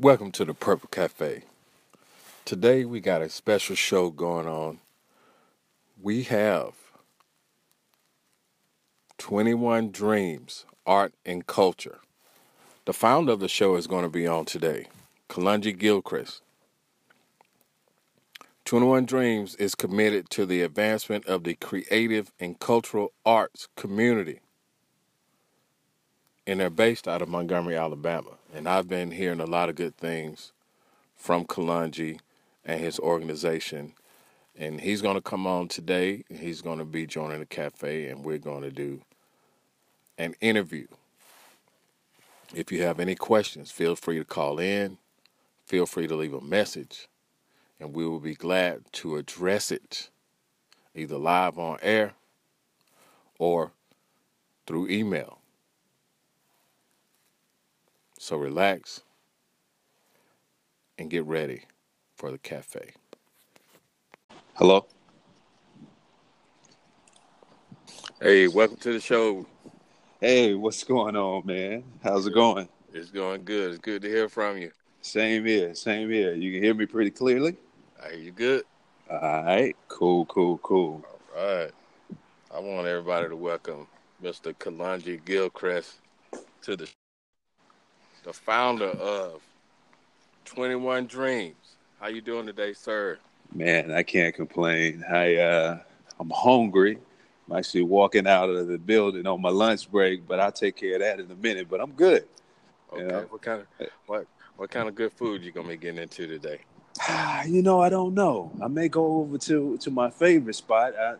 Welcome to the Purple Cafe. Today we got a special show going on. We have 21 Dreams, Art and Culture. The founder of the show is going to be on today, Kalonji Gilchrist. 21 Dreams is committed to the advancement of the creative and cultural arts community. And they're based out of Montgomery, Alabama. And I've been hearing a lot of good things from Kalonji and his organization. And he's going to come on today. He's going to be joining the cafe, and we're going to do an interview. If you have any questions, feel free to call in. Feel free to leave a message. And we will be glad to address it, either live on air or through email. So relax and get ready for the cafe. Hello. Hey, welcome to the show. Hey, what's going on, man? How's it going? It's going good. It's good to hear from you. Same here. Same here. You can hear me pretty clearly? Are you good? All right. Cool. All right. I want everybody to welcome Mr. Kalonji Gilchrist to the show. The founder of 21 Dreams. How you doing today, sir? Man, I can't complain. I'm hungry. I'm actually walking out of the building on my lunch break, but I'll take care of that in a minute. But I'm good. Okay. You know? What kind of good food you gonna be getting into today? I don't know. I may go over to my favorite spot. I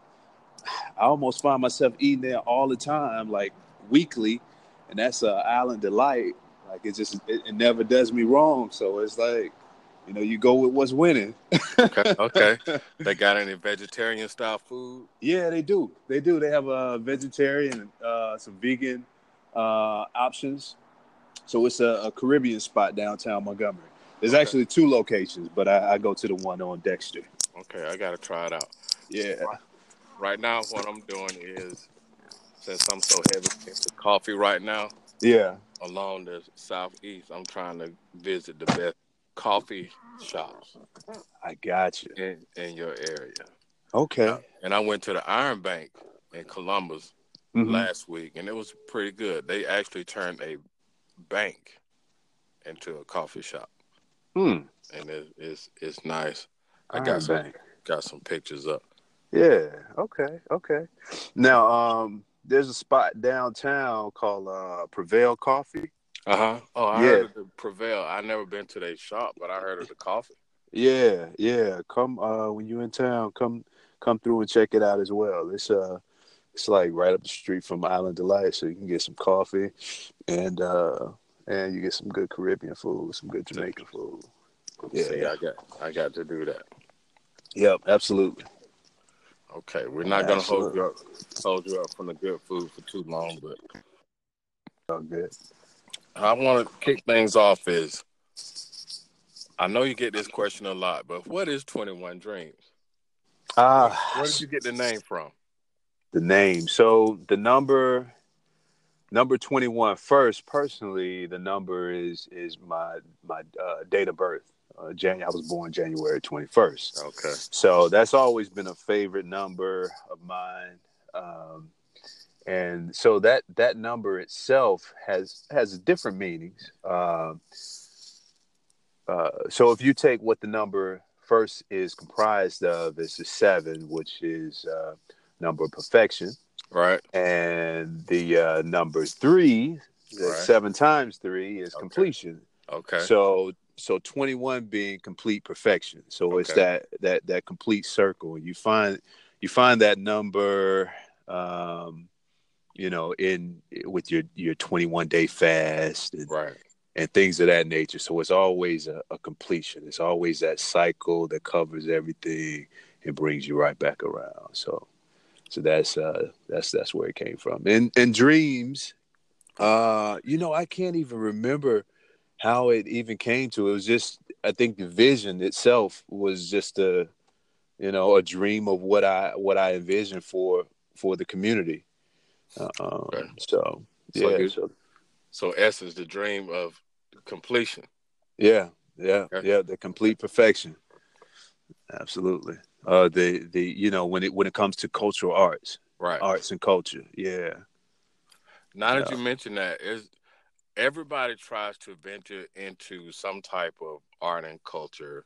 almost find myself eating there all the time, like weekly, and that's Island Delight. Like, it just, it never does me wrong. So it's like, you go with what's winning. Okay. They got any vegetarian style food? Yeah, they do. They have a vegetarian, some vegan options. So it's a Caribbean spot downtown Montgomery. There's actually two locations, but I go to the one on Dexter. Okay, I got to try it out. Yeah. Right now, what I'm doing is, since I'm so heavy into coffee right now. Yeah. Along the southeast, I'm trying to visit the best coffee shops. I got you. In your area. Okay. And I went to the Iron Bank in Columbus last week, and it was pretty good. They actually turned a bank into a coffee shop. And it's nice. I got some pictures up. Yeah. Okay. Now, there's a spot downtown called Prevail Coffee. Oh, I heard of the Prevail. I never been to their shop, but I heard of the coffee. Yeah. Come when you're in town, come through and check it out as well. It's like right up the street from Island Delight, so you can get some coffee and you get some good Caribbean food, some good Jamaican food. Yeah, see, I got to do that. Yep, absolutely. Okay, we're not going to hold you up from the good food for too long, but all good. I want to kick things off is, I know you get this question a lot, but what is 21 Dreams? Where did you get the name from? The name. So the number 21 first, personally, the number is my date of birth. I was born January 21st. Okay. So that's always been a favorite number of mine. And so that number itself has different meanings. So if you take what the number first is comprised of, it's the 7, which is number of perfection. Right. And the number 3, right. 7 times 3 is completion. Okay. So 21 being complete perfection. So it's that complete circle. You find that number, with your 21 day fast and things of that nature. So it's always a completion. It's always that cycle that covers everything and brings you right back around. So that's where it came from. And dreams, I can't even remember how it even came to. It was just, I think the vision itself was just a dream of what I envisioned for the community. So essence, the dream of completion. Yeah. The complete perfection. Absolutely. The you know, when it comes to cultural arts, right? Arts and culture. Yeah. Now that you mention that, is everybody tries to venture into some type of art and culture,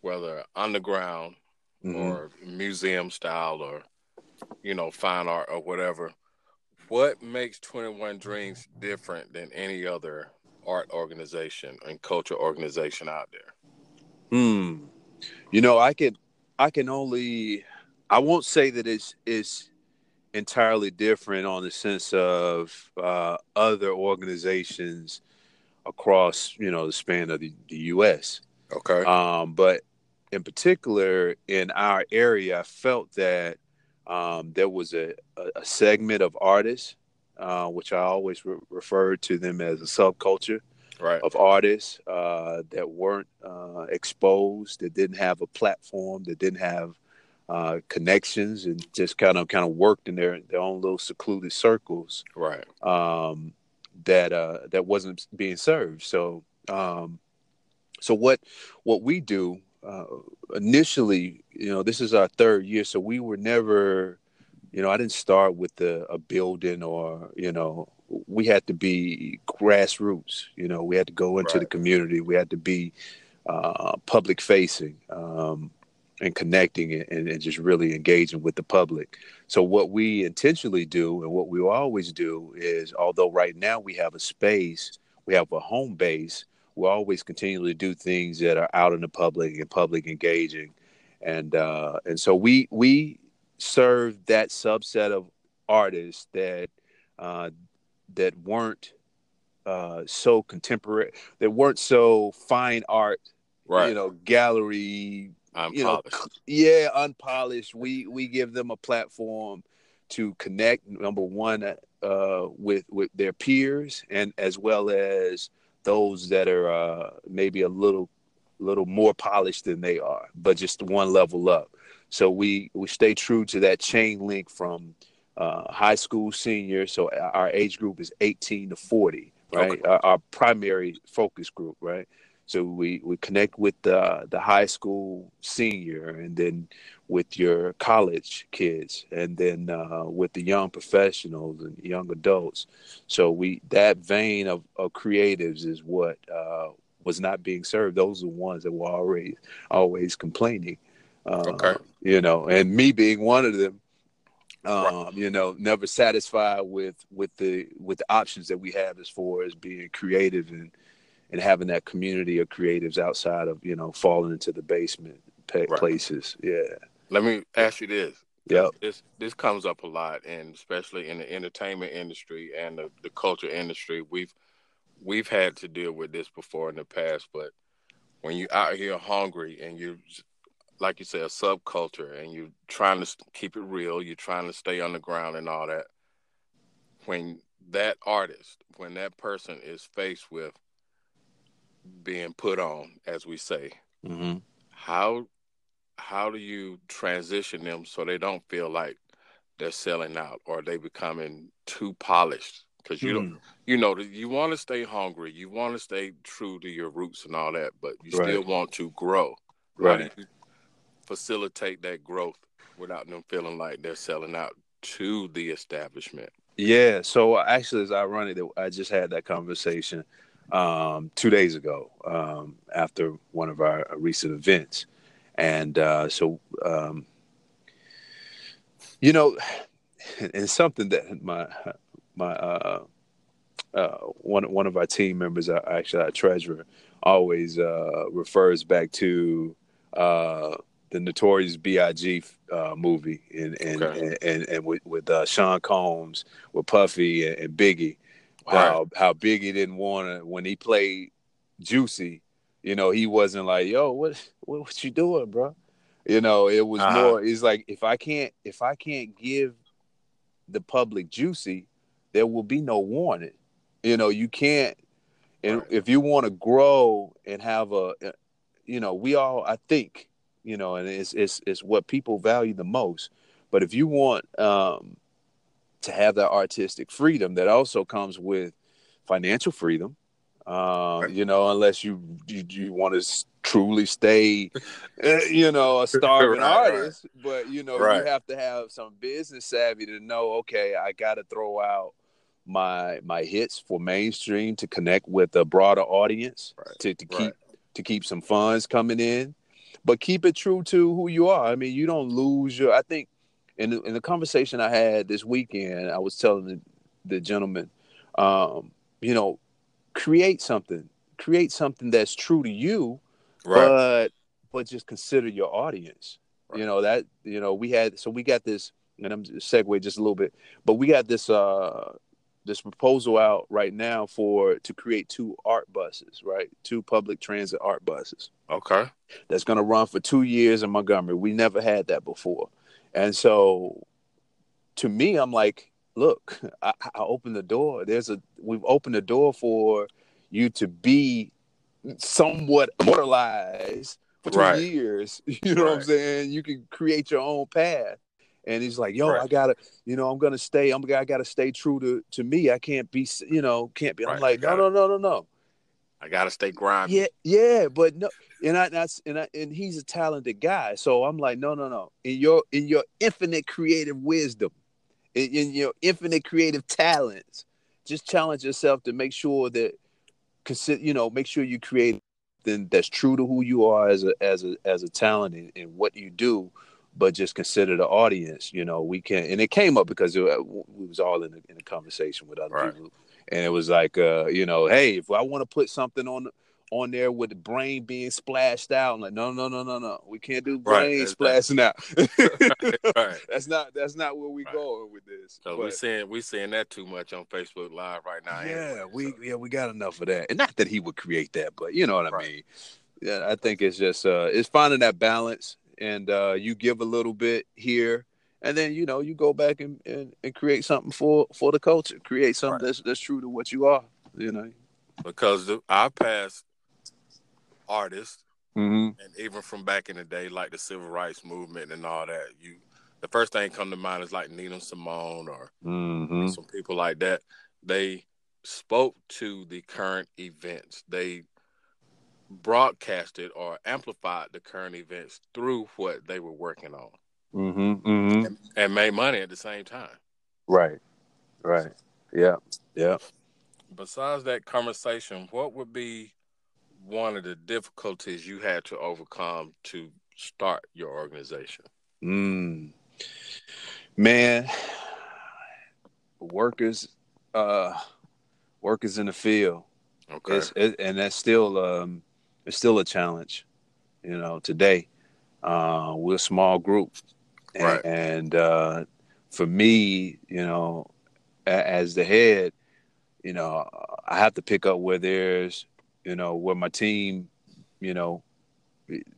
whether underground or museum style or, you know, fine art or whatever. What makes 21 Dreams different than any other art organization and culture organization out there? You know, I won't say that it's entirely different on the sense of other organizations across, you know, the span of the U.S. Okay. But in particular, in our area, I felt that there was a segment of artists, which I always referred to them as a subculture of artists that weren't exposed, that didn't have a platform, that didn't have connections, and just kind of worked in their own little secluded circles, right? That wasn't being served. So, so what we do initially, you know, this is our third year, so we were never, you know, I didn't start with a building or, you know, we had to be grassroots. You know, we had to go into the community. We had to be public facing. And connecting and just really engaging with the public. So what we intentionally do and what we always do is, although right now we have a space, we have a home base, we always continually do things that are out in the public and public engaging. And so we serve that subset of artists that weren't so contemporary, that weren't so fine art, you know, gallery, unpolished. We give them a platform to connect, number one, with their peers, and as well as those that are maybe a little more polished than they are, but just one level up. So we stay true to that chain link from high school seniors. So our age group is 18 to 40, right? Okay. Our primary focus group, right? So we connect with the high school senior, and then with your college kids, and then with the young professionals and young adults. So that vein of creatives is what was not being served. Those are the ones that were always complaining, you know, and me being one of them, you know, never satisfied with the options that we have as far as being creative and having that community of creatives outside of, you know, falling into the basement places. Yeah. Let me ask you this. Yeah. This comes up a lot, and especially in the entertainment industry and the culture industry, we've had to deal with this before in the past. But when you're out here hungry and you're, like you said, a subculture, and you're trying to keep it real, you're trying to stay underground and all that, when that person is faced with being put on, as we say, how do you transition them so they don't feel like they're selling out or they becoming too polished? Because you don't, you know, you want to stay hungry, you want to stay true to your roots and all that, but you still want to grow. Right. How do you facilitate that growth without them feeling like they're selling out to the establishment? Yeah. So actually, it's ironic that I just had that conversation 2 days ago, after one of our recent events. And so you know, and something that my one of our team members, actually our treasurer, always refers back to the Notorious B.I.G. Movie and with Sean Combs, with Puffy and Biggie. How Biggie didn't want to, when he played Juicy, you know, he wasn't like, yo, what you doing, bro? You know, it was more, it's like, if I can't give the public Juicy, there will be no warning. You know, you can't, and if you want to grow and have you know, we all, I think, you know, and it's what people value the most. But if you want, to have that artistic freedom that also comes with financial freedom, You know, unless you want to truly stay, you know, a starving artist. Right. But, you know, you have to have some business savvy to know, okay, I got to throw out my hits for mainstream to connect with a broader audience, to keep some funds coming in, but keep it true to who you are. I mean, you don't lose your, I think in the conversation I had this weekend, I was telling the gentleman, you know, create something that's true to you, but just consider your audience. Right. You know, that, you know, we got this, and I'm segue just a little bit, but we got this, this proposal out right now to create 2 art buses, right? 2 public transit art buses. Okay. That's going to run for 2 years in Montgomery. We never had that before. And so to me, I'm like, look, I opened the door. We've opened the door for you to be somewhat immortalized for 2 years. You know what I'm saying? You can create your own path. And he's like, yo, I gotta, you know, I gotta stay true to me. I can't be, you know, can't be. Right. I'm like, no. I gotta stay grimy. Yeah, but no. And he's a talented guy. So I'm like, no. In your infinite creative wisdom, in your infinite creative talents, just challenge yourself to make sure that, you know, make sure you create something that's true to who you are as a talent and what you do. But just consider the audience, you know, and it came up because we was all in a conversation with other people. And it was like, you know, hey, if I want to put something on there with the brain being splashed out, I'm like, no. We can't do brain splashing out. That's not where we're going with this. So we're seeing that too much on Facebook Live right now. Yeah, we got enough of that. And not that he would create that, but you know what I mean? Yeah, I think it's just, it's finding that balance. And you give a little bit here, and then, you know, you go back and create something for the culture. Create something that's true to what you are, you know. Because our past artists, and even from back in the day, like the Civil Rights Movement and all that, the first thing come to mind is like Nina Simone or some people like that. They spoke to the current events. They broadcasted or amplified the current events through what they were working on, and made money at the same time. Right. Yeah. Besides that conversation, what would be one of the difficulties you had to overcome to start your organization? Man, workers in the field. Okay, and that's still. It's still a challenge, you know, today. We're a small group. And for me, you know, as the head, you know, I have to pick up where there's, you know, where my team, you know,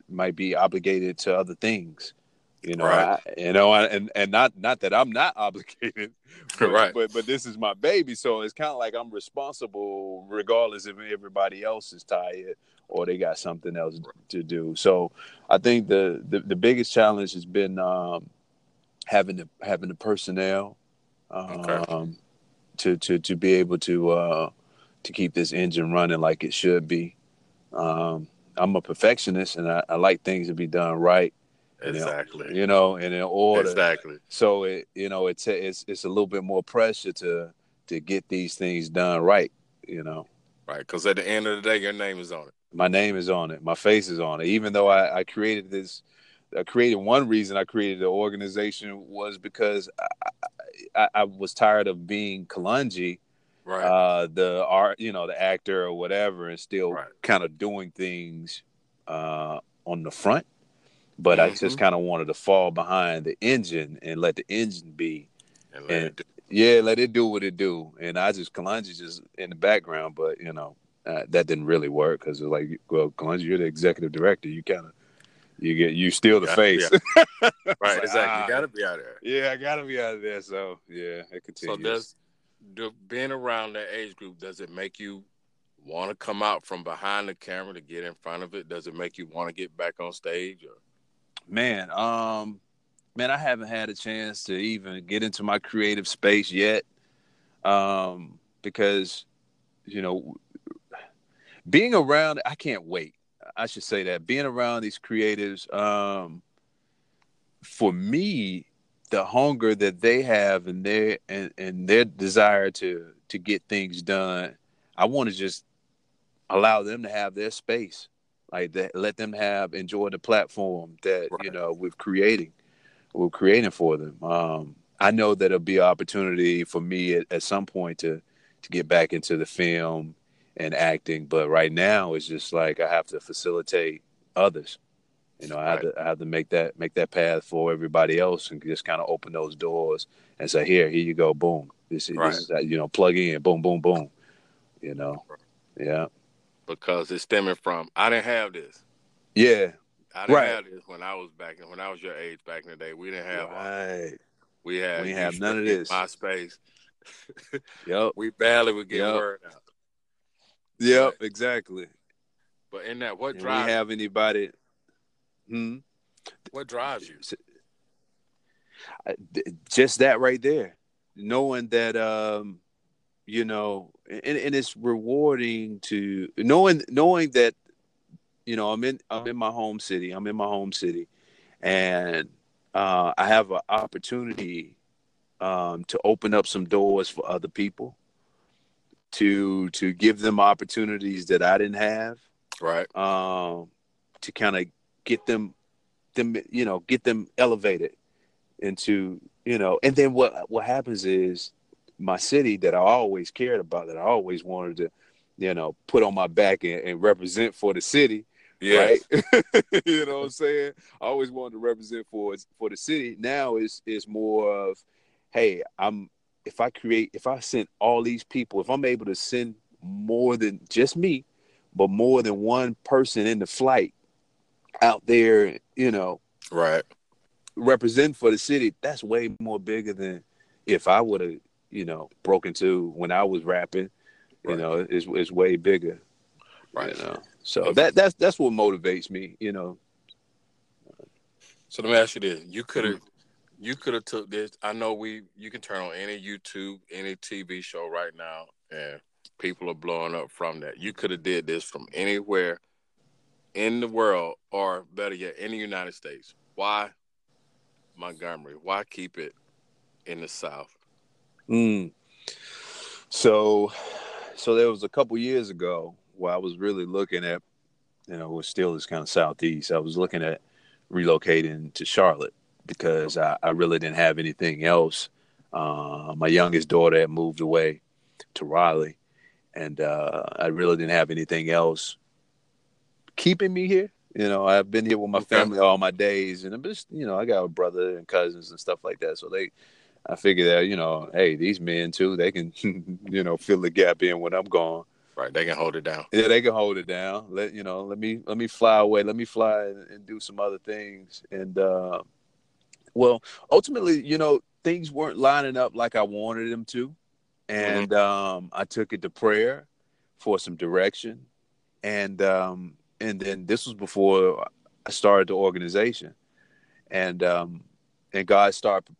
might be obligated to other things, you know, and not that I'm not obligated, but this is my baby. So it's kind of like I'm responsible regardless if everybody else is tired or they got something else to do. So I think the biggest challenge has been having the personnel to be able to keep this engine running like it should be. I'm a perfectionist, and I like things to be done right. Exactly. You know, and in order. Exactly. So it, you know, it's a little bit more pressure to get these things done right. You know. Right, because at the end of the day, your name is on it. My name is on it. My face is on it. Even though I created the organization was because I was tired of being Kalonji, the art, you know, the actor or whatever, and still kind of doing things on the front. But I just kind of wanted to fall behind the engine and let the engine be. Let it do what it do. And I just, Kalonji just in the background, but, you know, that didn't really work because it's like, well, Kalonji, you're the executive director. You kind of, you steal the face. Right, exactly. You got to be out of there. Yeah, I got to be out of there. So, yeah, it continues. So, being around that age group, does it make you want to come out from behind the camera to get in front of it? Does it make you want to get back on stage? Or? Man, I haven't had a chance to even get into my creative space yet, because, you know, being around, I can't wait. I should say that being around these creatives, for me, the hunger that they have and their desire to get things done, I want to just allow them to have their space, like that. Let them enjoy the platform that right. We're creating for them. I know that it'll be an opportunity for me at some point to get back into the film and acting, but right now it's just like I have to facilitate others. You know, I have to make that path for everybody else, and just kind of open those doors and say, here you go, boom. This is you know, plug in, boom, boom, boom. You know, yeah. Because it's stemming from I didn't have this. Yeah, I didn't have this when I was your age back in the day. We didn't have we had none of this. MySpace. Yep. We barely would get word out. Yep, right. Exactly. But in that, what drives? We have anybody? Hmm. What drives you? Just that right there, knowing that, you know, and it's rewarding to knowing that, you know, I'm in my home city. And I have an opportunity to open up some doors for other people, to give them opportunities that I didn't have. Right. To kind of get them, you know, get them elevated into, you know, and then what happens is my city that I always cared about, that I always wanted to, you know, put on my back and represent for the city. Yeah. Right? You know what I'm saying? I always wanted to represent for the city. Now it's more of, hey, if I send all these people, if I'm able to send more than just me, but more than one person in the flight out there, you know, right, represent for the city, that's way more bigger than if I would have, you know, broken to when I was rapping, right. You know, it's way bigger, right? You know, so that's what motivates me, you know. So let me ask you this: you could have took this. I know you can turn on any YouTube, any TV show right now, and people are blowing up from that. You could have did this from anywhere in the world, or better yet, in the United States. Why Montgomery? Why keep it in the South? So there was a couple years ago where I was really looking at, you know, what still is kind of Southeast. I was looking at relocating to Charlotte because I really didn't have anything else. My youngest daughter had moved away to Raleigh, and I really didn't have anything else keeping me here. You know, I've been here with my family all my days, and I'm just, you know, I got a brother and cousins and stuff like that. So I figure that, you know, hey, these men too, they can, you know, fill the gap in when I'm gone. Right, they can hold it down. Yeah, they can hold it down. Let me fly away. Let me fly and do some other things. And well, ultimately, you know, things weren't lining up like I wanted them to, and I took it to prayer for some direction, and then this was before I started the organization, and God started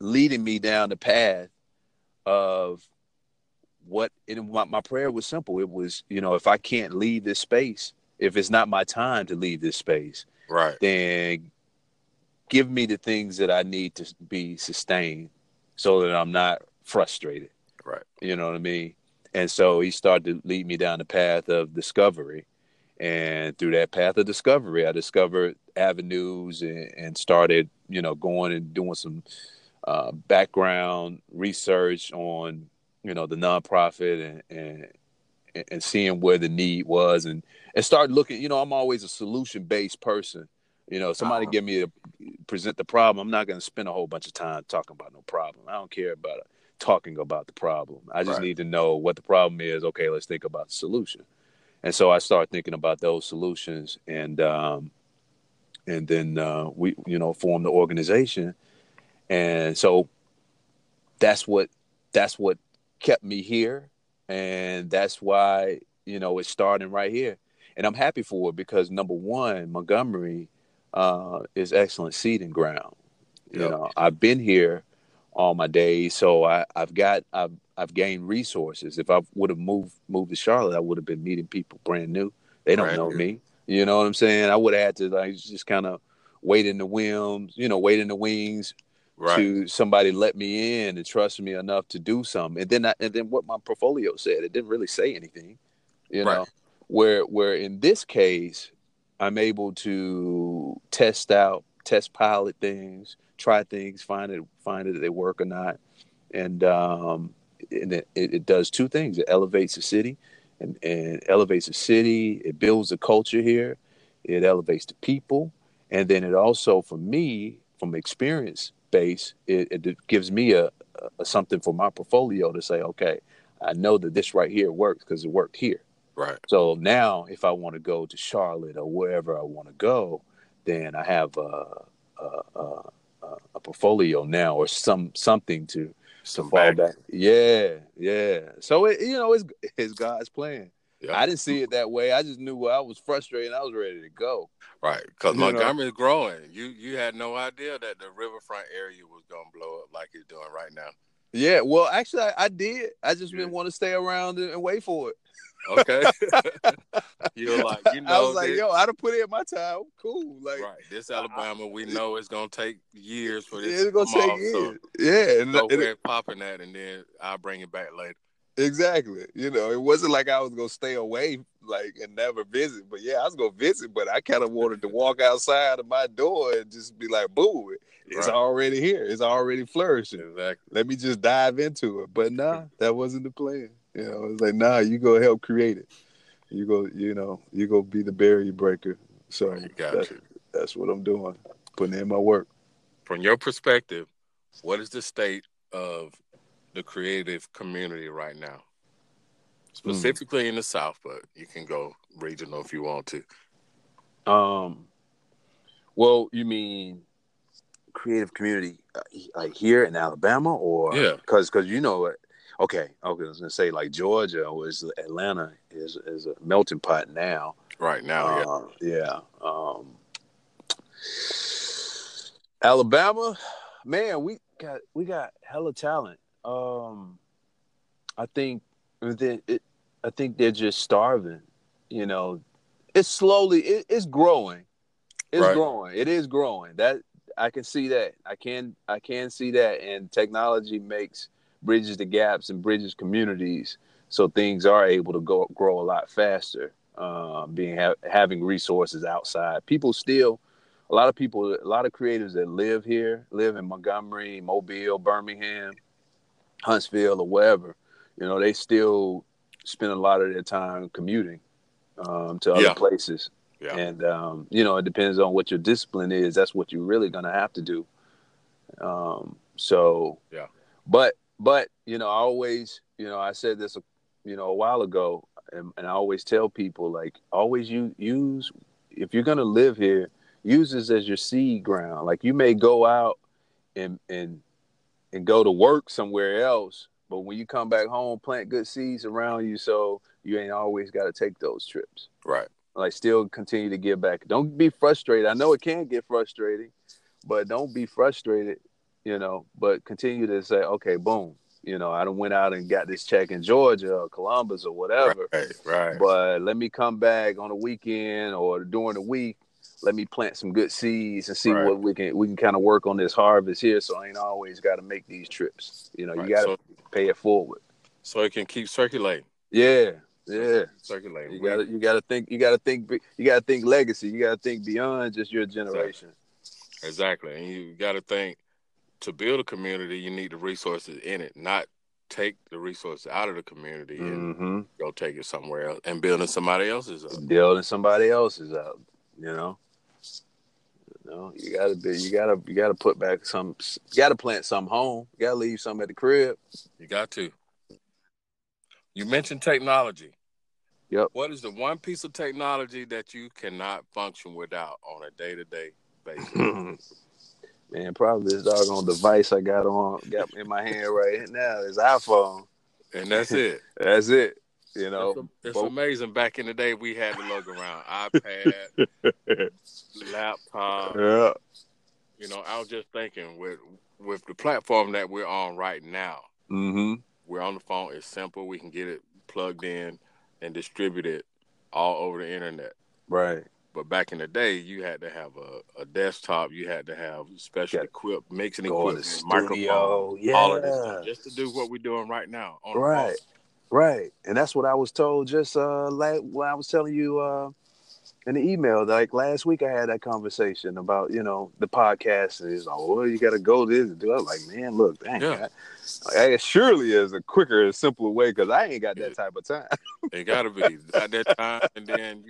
leading me down the path of what. And my prayer was simple. It was, you know, if I can't leave this space, if it's not my time to leave this space, right, then give me the things that I need to be sustained so that I'm not frustrated. Right. You know what I mean? And so he started to lead me down the path of discovery. And through that path of discovery, I discovered avenues and started, you know, going and doing some background research on, you know, the nonprofit and seeing where the need was and start looking. You know, I'm always a solution-based person. You know, somebody give me present the problem. I'm not going to spend a whole bunch of time talking about no problem. I don't care about it. Talking about the problem. I just need to know what the problem is. Okay, let's think about the solution. And so I started thinking about those solutions, and then we, you know, formed the organization. And so that's what kept me here, and that's why, you know, it's starting right here. And I'm happy for it because, number one, Montgomery is excellent seeding ground. You know, I've been here all my days. So I've gained resources. If I would have moved to Charlotte, I would have been meeting people brand new. They don't know me. You know what I'm saying? I would have had to like just kind of wait in the wings to somebody let me in and trust me enough to do something. And then what my portfolio said, it didn't really say anything. You know, where in this case, I'm able to test pilot things, try things, find it if they work or not. And it does two things. It elevates the city It builds the culture here. It elevates the people. And then it also, for me, from experience base, it gives me a something for my portfolio to say, okay, I know that this right here works because it worked here. Right. So now if I want to go to Charlotte or wherever I want to go, then I have a portfolio now or something to fall back. Yeah. So it's God's plan. Yeah. I didn't see it that way. I just knew I was frustrated. I was ready to go. Right, because Montgomery is growing. You had no idea that the riverfront area was gonna blow up like it's doing right now. Yeah. Well, actually, I did. I just didn't want to stay around and wait for it. Okay. I was like, yo, I'd have put in my time. Cool. Like, right. This Alabama, we know it's gonna take years for this. It's gonna take years. Yeah. And so we're popping that, and then I'll bring it back later. Exactly. You know, it wasn't like I was gonna stay away, like, and never visit. But yeah, I was gonna visit, but I kind of wanted to walk outside of my door and just be like, "Boo! It's already here. It's already flourishing. Exactly. Let me just dive into it." But nah, that wasn't the plan. You know, it's like, nah, you go help create it. You go, you go be the barrier breaker. So that's what I'm doing. Putting in my work. From your perspective, what is the state of the creative community right now, specifically in the South, but you can go regional if you want to. Well, you mean creative community like here in Alabama, or because I was gonna say like Georgia or Atlanta is a melting pot now. Right now, Alabama, man, we got hella talent. I think they're just starving. You know, it's slowly, it's growing. It is growing. That I can see that. I can see that. And technology makes bridges the gaps and bridges communities. So things are able to grow a lot faster. Having resources outside. A lot of creatives that live in Montgomery, Mobile, Birmingham, Huntsville or wherever, they still spend a lot of their time commuting to other places. Yeah. And, it depends on what your discipline is. That's what you're really going to have to do. But I always, I said this, a while ago, and I always tell people, like, always use, if you're going to live here, use this as your seed ground. Like, you may go out and go to work somewhere else, but when you come back home, plant good seeds around you so you ain't always got to take those trips. Right. Like, still continue to give back. Don't be frustrated. I know it can get frustrating, but don't be frustrated, but continue to say, okay, boom. I done went out and got this check in Georgia or Columbus or whatever. Right. But let me come back on the weekend or during the week. Let me plant some good seeds and see what we can kind of work on this harvest here. So I ain't always got to make these trips. You got to pay it forward. So it can keep circulating. Yeah. Circulating. You got to think legacy. You got to think beyond just your generation. Exactly. And you got to think, to build a community, you need the resources in it, not take the resources out of the community and go take it somewhere else and building somebody else's up. You gotta put back some. You gotta plant some home. You gotta leave some at the crib. You got to. You mentioned technology. Yep. What is the one piece of technology that you cannot function without on a day-to-day basis? Man, probably this doggone device I got in my hand right now is iPhone. And that's it. That's it. It's amazing. Back in the day, we had to look around iPad, laptop. Yeah. You know, I was just thinking with the platform that we're on right now, mm-hmm. we're on the phone. It's simple. We can get it plugged in and distributed all over the internet. Right. But back in the day, you had to have a desktop. You had to have special equipment, mixing equipment, microphone, all of this stuff, just to do what we're doing right now. On right. The right. And that's what I was told just when I was telling you in the email. Like last week, I had that conversation about, you know, the podcast. And it's like, well, you got to go this and do it. I'm like, man, look, dang. Yeah. It surely is a quicker and simpler way because I ain't got that type of time. It got to be. Got that time. And then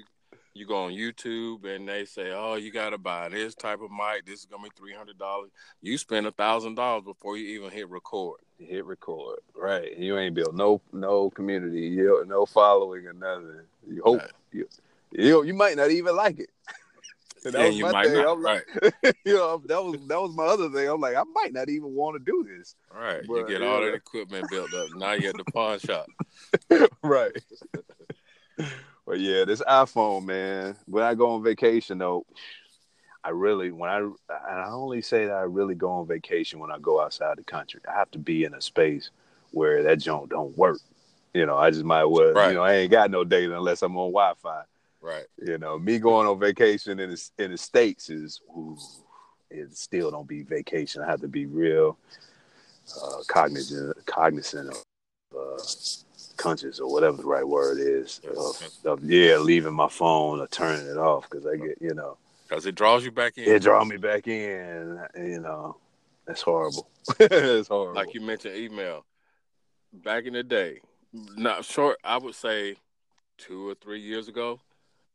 you go on YouTube and they say, oh, you got to buy this type of mic. This is going to be $300. You spend $1,000 before you even hit record. You hit record. Right. You ain't built no community, no following or nothing. You hope. Right. You might not even like it. Yeah, you might thing. Not. Like, right. You know, that was my other thing. I'm like, I might not even want to do this. Right. But, you get all that equipment built up. Now you're at the pawn shop. Right. But yeah, this iPhone, man. When I go on vacation, though, I only say that I really go on vacation when I go outside the country. I have to be in a space where that joint don't work. You know, I just might well. Right. You know, I ain't got no data unless I'm on Wi-Fi. Right. You know, me going on vacation in the States is, it still don't be vacation. I have to be real cognizant of. Conscious or whatever the right word is of leaving my phone or turning it off because I get, you know, because it draws you back in. It draws me back in, you know. That's horrible. It's horrible. Like you mentioned email back in the day, not short, I would say 2 or 3 years ago,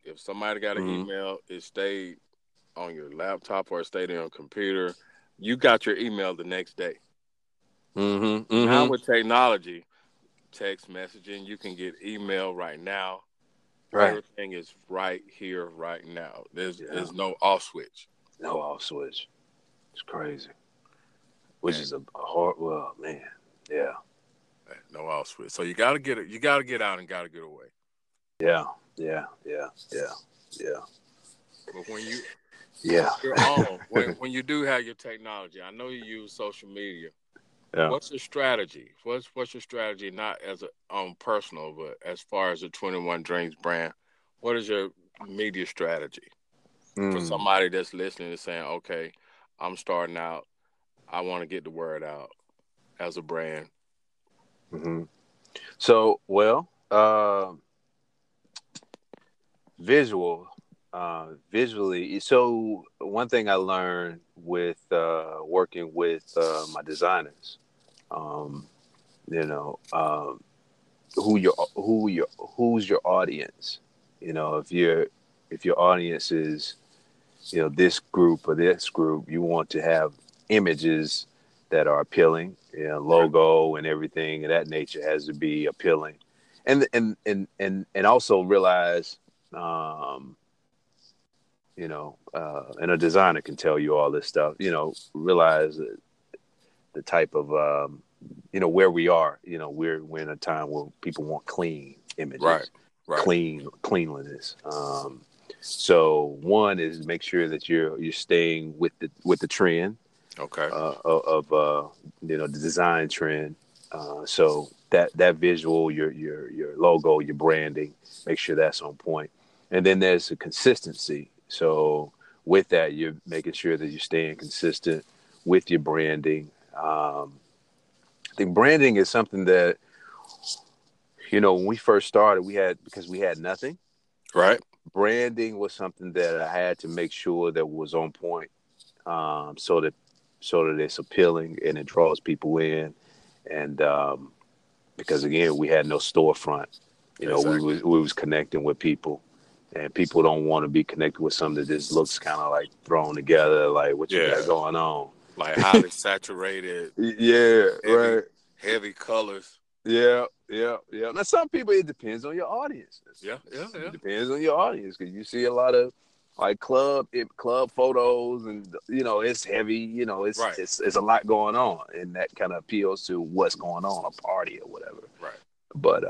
if somebody got an email, it stayed on your laptop or it stayed on your computer. You got your email the next day. Mm-hmm. Mm-hmm. Now with technology, text messaging, you can get email right now. Right. Everything is right here, right now. There's no off switch. No off switch. It's crazy. Which is a hard. Well, man, yeah. No off switch. So you gotta get it. You gotta get out and gotta get away. Yeah. But when you, you're on. when you do have your technology, I know you use social media. Yeah. What's your strategy? What's your strategy? Not as personal, but as far as the 21 Dreams brand, what is your media strategy for somebody that's listening and saying, "Okay, I'm starting out. I want to get the word out as a brand." Mm-hmm. So, visually. So one thing I learned with working with my designers, who's your audience? You know, if your audience is, you know, this group or this group, you want to have images that are appealing. You know, logo and everything of that nature has to be appealing, and also realize. You know, and a designer can tell you all this stuff, you know, realize the type of, you know, where we are, you know, we're in a time where people want clean images, right. Cleanliness. So one is make sure that you're staying with the trend. Okay. You know, the design trend. So that visual, your logo, your branding, make sure that's on point. And then there's a consistency. So with that, you're making sure that you're staying consistent with your branding. I think branding is something that, you know, when we first started, because we had nothing. Right. Branding was something that I had to make sure that was on point, so that it's appealing and it draws people in. And because, again, we had no storefront. You know, we was connecting with people. And people don't want to be connected with something that just looks kind of like thrown together, like what you got going on, like highly saturated. Yeah, right. Heavy colors. Yeah. Now some people, it depends on your audience. Yeah. It depends on your audience because you see a lot of like club photos, and you know it's heavy. You know it's a lot going on, and that kind of appeals to what's going on, a party or whatever. Right. But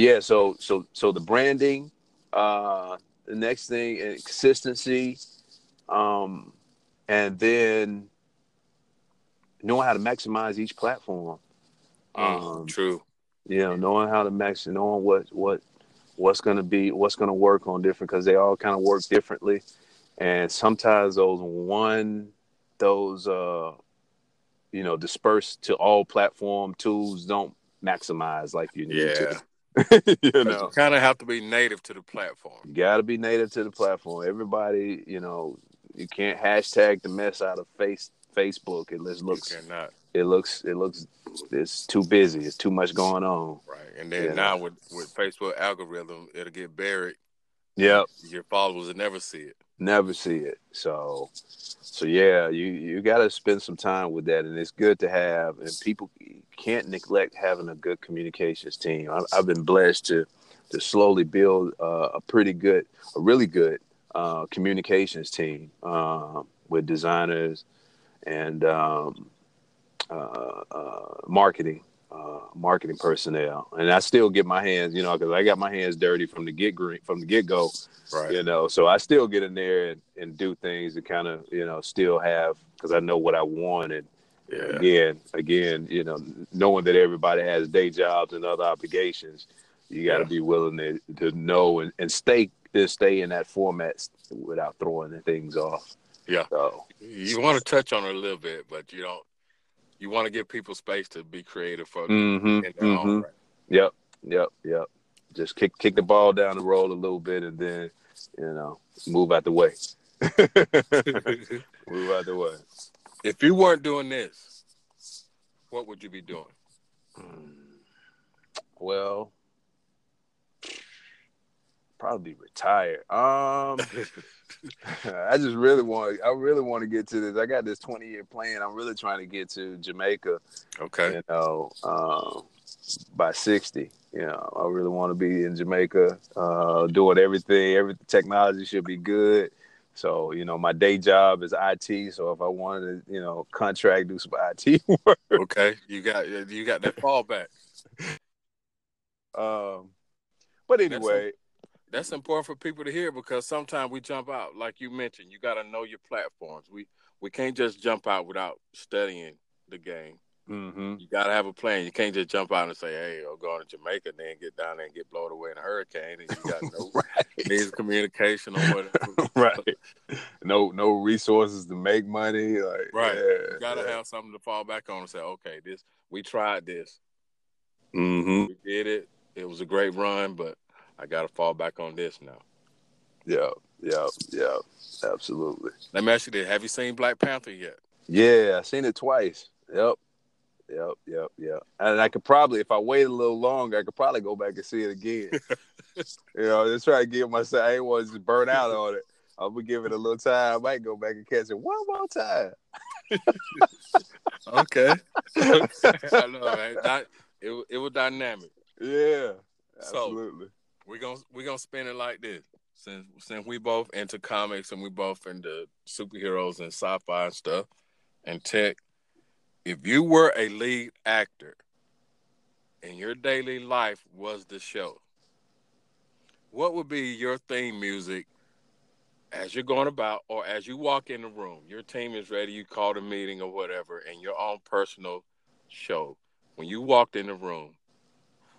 yeah. So the branding. The next thing, consistency. and then knowing how to maximize each platform. True. You know, knowing how to max, knowing what's going to be, what's going to work on different, because they all kind of work differently. And sometimes those dispersed to all platform tools don't maximize like you need to. You know, you kind of have to be native to the platform. You got to be native to the platform. Everybody, you know, you can't hashtag the mess out of Facebook. It looks it's too busy. It's too much going on. Right. And then now with Facebook algorithm, it'll get buried. Yep. Your followers will never see it. So yeah, you got to spend some time with that, and it's good to have. And people can't neglect having a good communications team. I've been blessed to slowly build a really good communications team with designers and marketing personnel, and I still get my hands, you know, because I got my hands dirty from the get go, right? You know, so I still get in there and do things to kind of, you know, still have, because I know what I want, and again, you know, knowing that everybody has day jobs and other obligations, you got to be willing to know and stay in that format without throwing the things off. Yeah, so you want to touch on it a little bit, but you don't. You want to give people space to be creative for them in their own right. Yep. Just kick the ball down the road a little bit, and then, you know, move out the way. Move out the way. If you weren't doing this, what would you be doing? Well, probably retired. I really want to get to this. I got this 20-year plan. I'm really trying to get to Jamaica. Okay. You know, by 60. You know, I really want to be in Jamaica, doing everything. Every technology should be good. So, you know, my day job is IT. So if I wanted to, you know, contract, do some IT work. Okay. You got that fallback. But anyway. That's important for people to hear, because sometimes we jump out, like you mentioned. You got to know your platforms. We can't just jump out without studying the game. Mm-hmm. You got to have a plan. You can't just jump out and say, "Hey, I'm going to Jamaica," and then get down there and get blown away in a hurricane, and you got no means of communication or whatever. Right. No resources to make money. Like, right. Yeah, you got to have something to fall back on and say, "Okay, this, we tried this. Mm-hmm. We did it. It was a great run, but I got to fall back on this now." Yeah. Absolutely. Let me ask you this. Have you seen Black Panther yet? Yeah, I've seen it twice. Yep. And I could probably, if I wait a little longer, I could probably go back and see it again. You know, just try to give myself, I ain't want to just burn out on it. I'm going to give it a little time. I might go back and catch it one more time. Okay. I know, man. It was dynamic. Yeah, absolutely. So, We're gonna spend it like this. Since we both into comics and we both into superheroes and sci-fi and stuff and tech, if you were a lead actor and your daily life was the show, what would be your theme music as you're going about, or as you walk in the room? Your team is ready, you called a meeting or whatever, and your own personal show. When you walked in the room,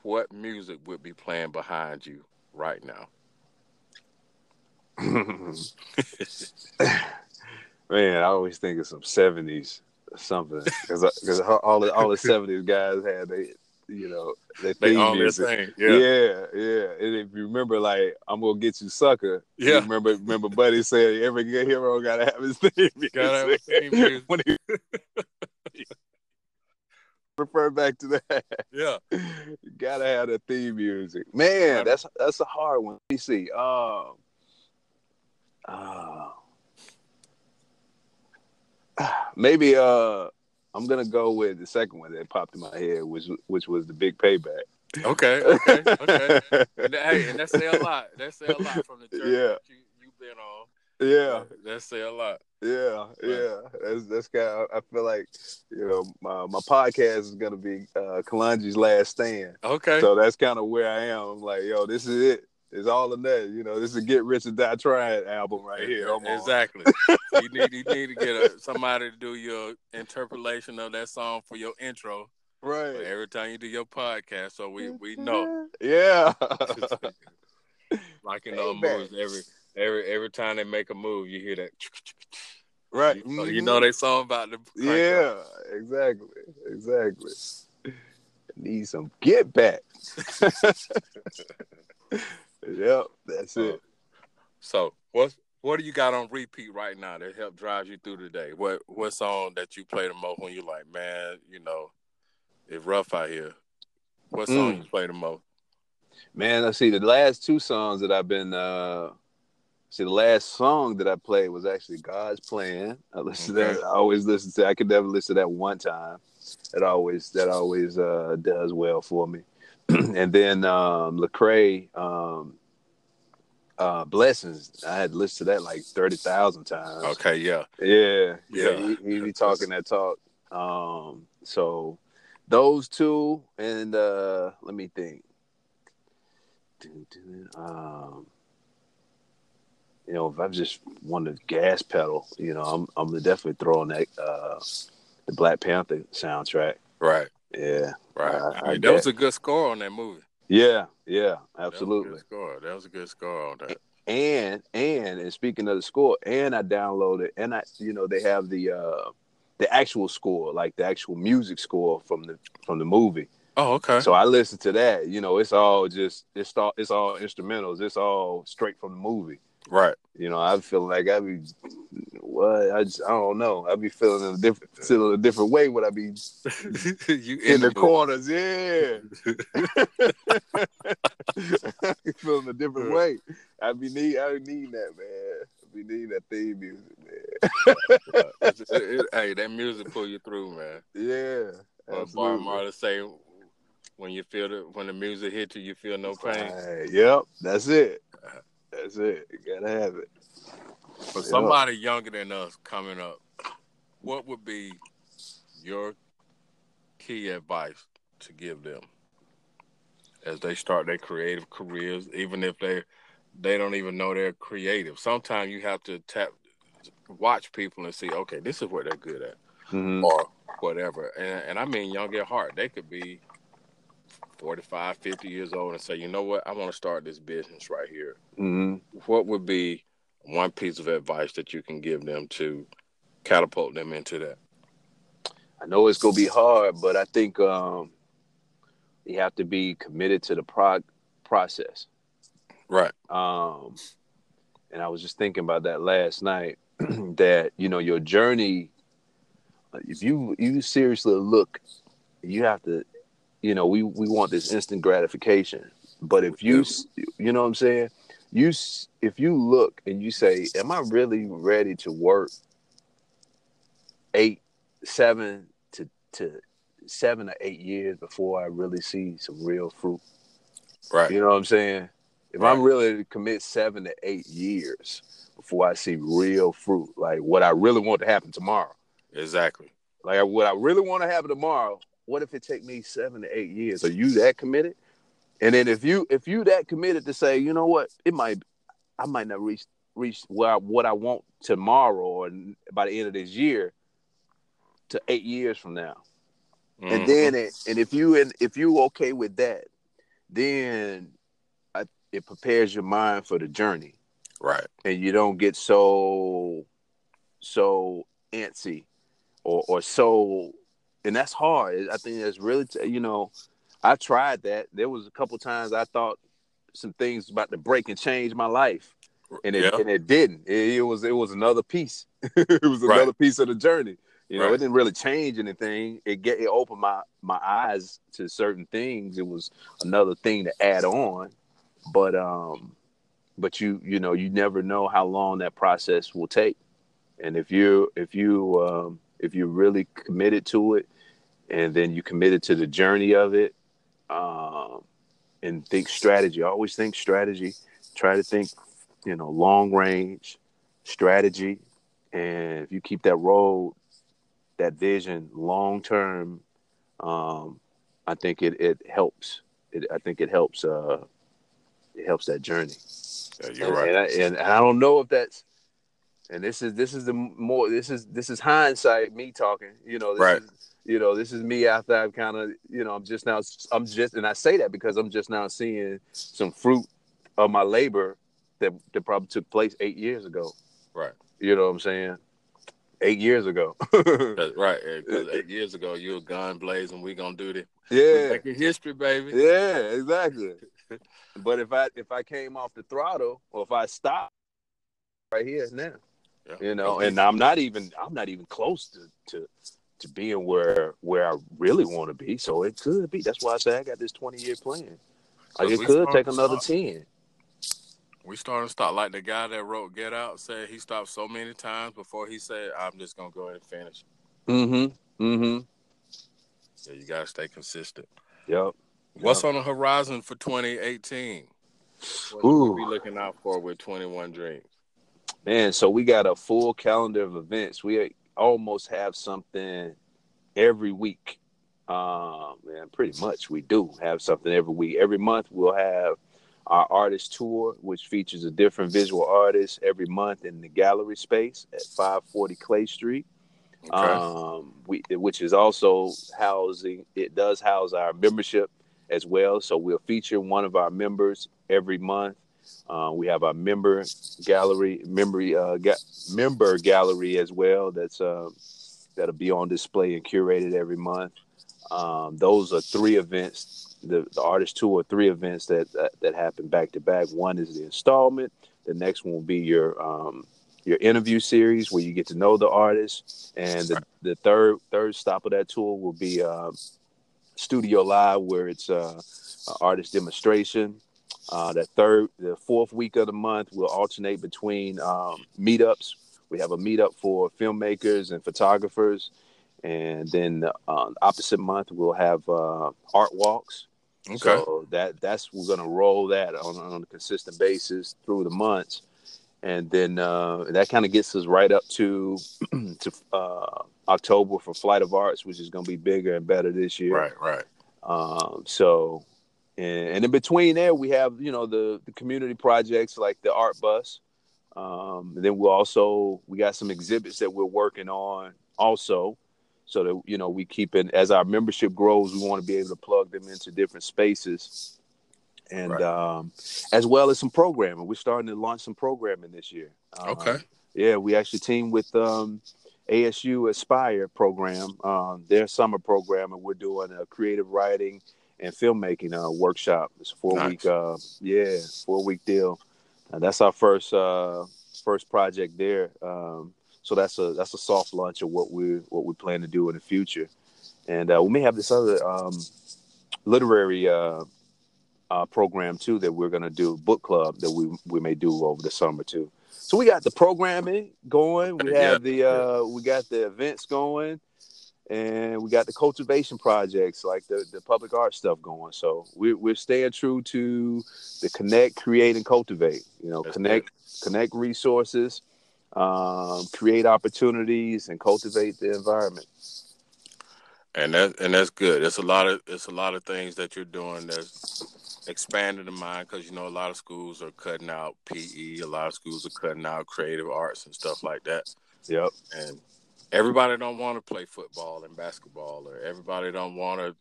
what music would be playing behind you right now? Man, I always think of some 70s or something, because all the 70s guys had they theme music. Yeah. And if you remember, like, "I'm gonna get you, sucker." Yeah. You remember Buddy said every good hero gotta have his theme music. When he... Refer back to that. Yeah, you gotta have the theme music, man. That's a hard one. Let me see. Maybe I'm gonna go with the second one that popped in my head, which was the Big Payback. Okay. And that say a lot. That say a lot from the journey that you've been on. Yeah, that say a lot. Yeah. That's kind of, I feel like, you know, my podcast is gonna be Kalonji's Last Stand. Okay, so that's kind of where I am. I'm like, yo, this is it. It's all in that, you know. This is a Get Rich or Die Trying album right here. Exactly. You need to get somebody to do your interpolation of that song for your intro. Right. Every time you do your podcast, so we know. Yeah. Like in those movies, every time they make a move, you hear that. Right. Mm-hmm. So you know they song about the. Yeah. Up. Exactly. Need some Get Back. Yep, that's it. So, what do you got on repeat right now that helped drive you through today? What song that you play the most when you're like, man, you know, it's rough out here? What song you play the most? Man, I see the last two songs that I've been. The last song that I played was actually God's Plan. I listen to that. I always listen to. I could never listen to that one time. That always does well for me. And then Lecrae, Blessings. I had listened to that like 30,000 times. Okay, yeah. Yeah. He be talking that talk. So those two, and let me think. You know, if I just want to gas pedal, you know, I'm definitely throwing that the Black Panther soundtrack. Right. Yeah. Right. I mean, that was a good score on that movie. Yeah, absolutely. That was a good score on that. And speaking of the score, and I downloaded, and I, you know, they have the actual score, like the actual music score from the movie. Oh, okay. So I listened to that. You know, it's all instrumentals. It's all straight from the movie. Right. You know, I feel like I don't know. I be feeling a different way when I be you in the corners. Yeah. I feeling a different way. I need that, man. We need that theme music, man. Hey, that music pull you through, man. Yeah. Bob Marley say, when the music hits you feel no pain. Right. Yep, that's it. That's it. You gotta have it. For somebody younger than us coming up, what would be your key advice to give them as they start their creative careers, even if they don't even know they're creative? Sometimes you have to watch people and see, okay, this is what they're good at, or whatever. And I mean young at heart. They could be 45, 50 years old and say, you know what, I want to start this business right here. Mm-hmm. What would be one piece of advice that you can give them to catapult them into that? I know it's going to be hard, but I think you have to be committed to the process. Right. And I was just thinking about that last night, that, you know, your journey, if you seriously look, you have to, you know, we want this instant gratification, but if you know what I'm saying? If you look and you say, am I really ready to work 7 to 8 years before I really see some real fruit? Right. You know what I'm saying? If I'm really to commit 7 to 8 years before I see real fruit, like what I really want to happen tomorrow. Exactly. Like what I really want to happen tomorrow. What if it take me 7 to 8 years? Are you that committed? And then if you that committed to say, you know what, I might not reach what I want tomorrow or by the end of this year to 8 years from now. Mm-hmm. And then if you okay with that, then it prepares your mind for the journey. Right. And you don't get so antsy or so. And that's hard. I think that's really, you know, I tried that. There was a couple times I thought some things about to break and change my life, and it didn't. It was another piece. It was another piece of the journey. You know, it didn't really change anything. It opened my eyes to certain things. It was another thing to add on, but you know, you never know how long that process will take, and if you're really committed to it. And then you committed to the journey of it, and think strategy. Always think strategy. Try to think, you know, long range strategy. And if you keep that road, that vision long term, I think it helps. I think it helps it helps that journey. Yeah, you're right. And I don't know if that's, and this is hindsight, me talking, you know, this is me after I've kind of, you know, I'm just, and I say that because I'm just now seeing some fruit of my labor that probably took place 8 years ago. Right. You know what I'm saying? 8 years ago. Right. 8 years ago, you were gun blazing. We gonna do this. Yeah. Making history, baby. Yeah, exactly. But if I came off the throttle, or if I stopped right here now, yeah. You know, and I'm not even close to being where I really want to be. So it could be. That's why I say I got this 20-year plan. Like it could take another 10. We started to stop. Like the guy that wrote Get Out said, he stopped so many times before he said, I'm just going to go ahead and finish. Mm-hmm. Mm-hmm. So you got to stay consistent. Yep. What's on the horizon for 2018? What are we looking out for with 21 Dreams? Man, so we got a full calendar of events. We almost have something every week. Man, pretty much we do have something every week. Every month we'll have our artist tour, which features a different visual artist every month in the gallery space at 540 Clay Street, okay. Which is also housing. It does house our membership as well. So we'll feature one of our members every month. We have our member gallery as well. That's that'll be on display and curated every month. Those are three events. The artist tour, three events that happen back to back. One is the installment. The next one will be your interview series where you get to know the artist. And the third stop of that tour will be Studio Live, where it's an artist demonstration. The fourth week of the month will alternate between meetups. We have a meetup for filmmakers and photographers. And then the opposite month, we'll have art walks. Okay. So we're going to roll that on a consistent basis through the months. And then that kind of gets us right up to October for Flight of Arts, which is going to be bigger and better this year. Right. And in between there, we have, you know, the community projects like the Art Bus. And then we got some exhibits that we're working on also. So that, you know, we keep it as our membership grows, we want to be able to plug them into different spaces, and as well as some programming. We're starting to launch some programming this year. Okay. Yeah, we actually teamed with ASU Aspire program, their summer program, and we're doing a creative writing and filmmaking workshop. It's a 4-week, four-week deal. That's our first project there. So that's a soft launch of what we plan to do in the future, and we may have this other literary program too that we're gonna do, book club that we may do over the summer too. So we got the programming going, we have we got the events going, and we got the cultivation projects like the public art stuff going. So we're staying true to the connect, create, and cultivate. You know, connect resources. Create opportunities and cultivate the environment, and that's good. It's a lot of things that you're doing that's expanding the mind, because you know a lot of schools are cutting out PE, a lot of schools are cutting out creative arts and stuff like that. Yep. And everybody don't want to play football and basketball, or everybody don't want to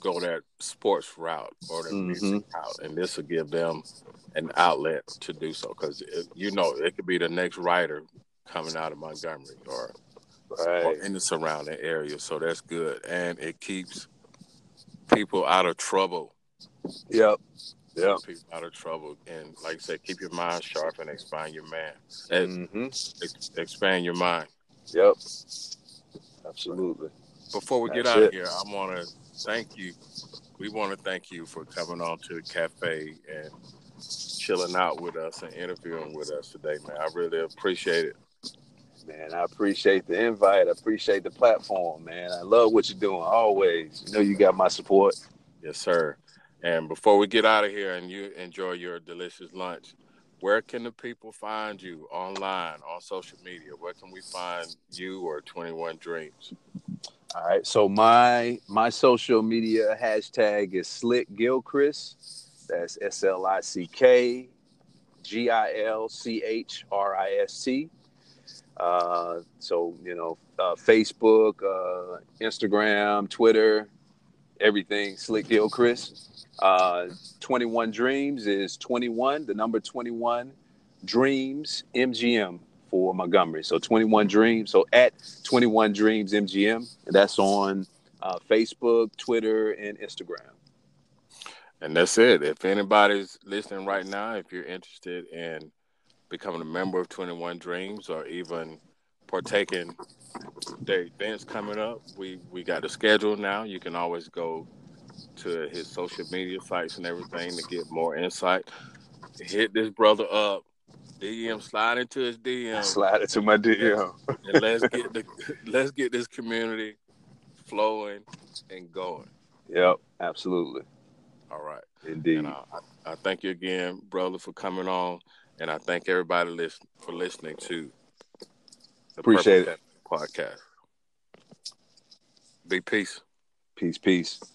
go that sports route or the music route, and this will give them an outlet to do so, because you know it could be the next writer coming out of Montgomery or in the surrounding area. So that's good, and it keeps people out of trouble. Yep. Keep people out of trouble, and like I said, keep your mind sharp and expand your mind. Expand your mind. Yep, absolutely. Before we get out of here, I want to thank you. We want to thank you for coming on to the cafe and chilling out with us and interviewing with us today, man. I really appreciate it. Man, I appreciate the invite. I appreciate the platform, man. I love what you're doing always. You know you got my support. Yes, sir. And before we get out of here and you enjoy your delicious lunch, where can the people find you online, on social media? Where can we find you or 21 Dreams? All right, so my social media hashtag is Slick Gilchrist, That's SLICK GILCHRIST. So, you know, Facebook, Instagram, Twitter, everything, Slick Hill Chris. 21 Dreams is 21, the number 21, Dreams MGM for Montgomery. So 21 Dreams. So at 21 Dreams MGM, and that's on Facebook, Twitter, and Instagram. And that's it. If anybody's listening right now, if you're interested in becoming a member of 21 Dreams or even partaking their events coming up, we got a schedule now. You can always go to his social media sites and everything to get more insight. Hit this brother up. DM, slide into his DM. Slide into my DM. And let's get this community flowing and going. Yep, absolutely. All right. Indeed. And I thank you again, brother, for coming on. And I thank everybody for listening to the Appreciate Purple It. Podcast. Big peace. Peace.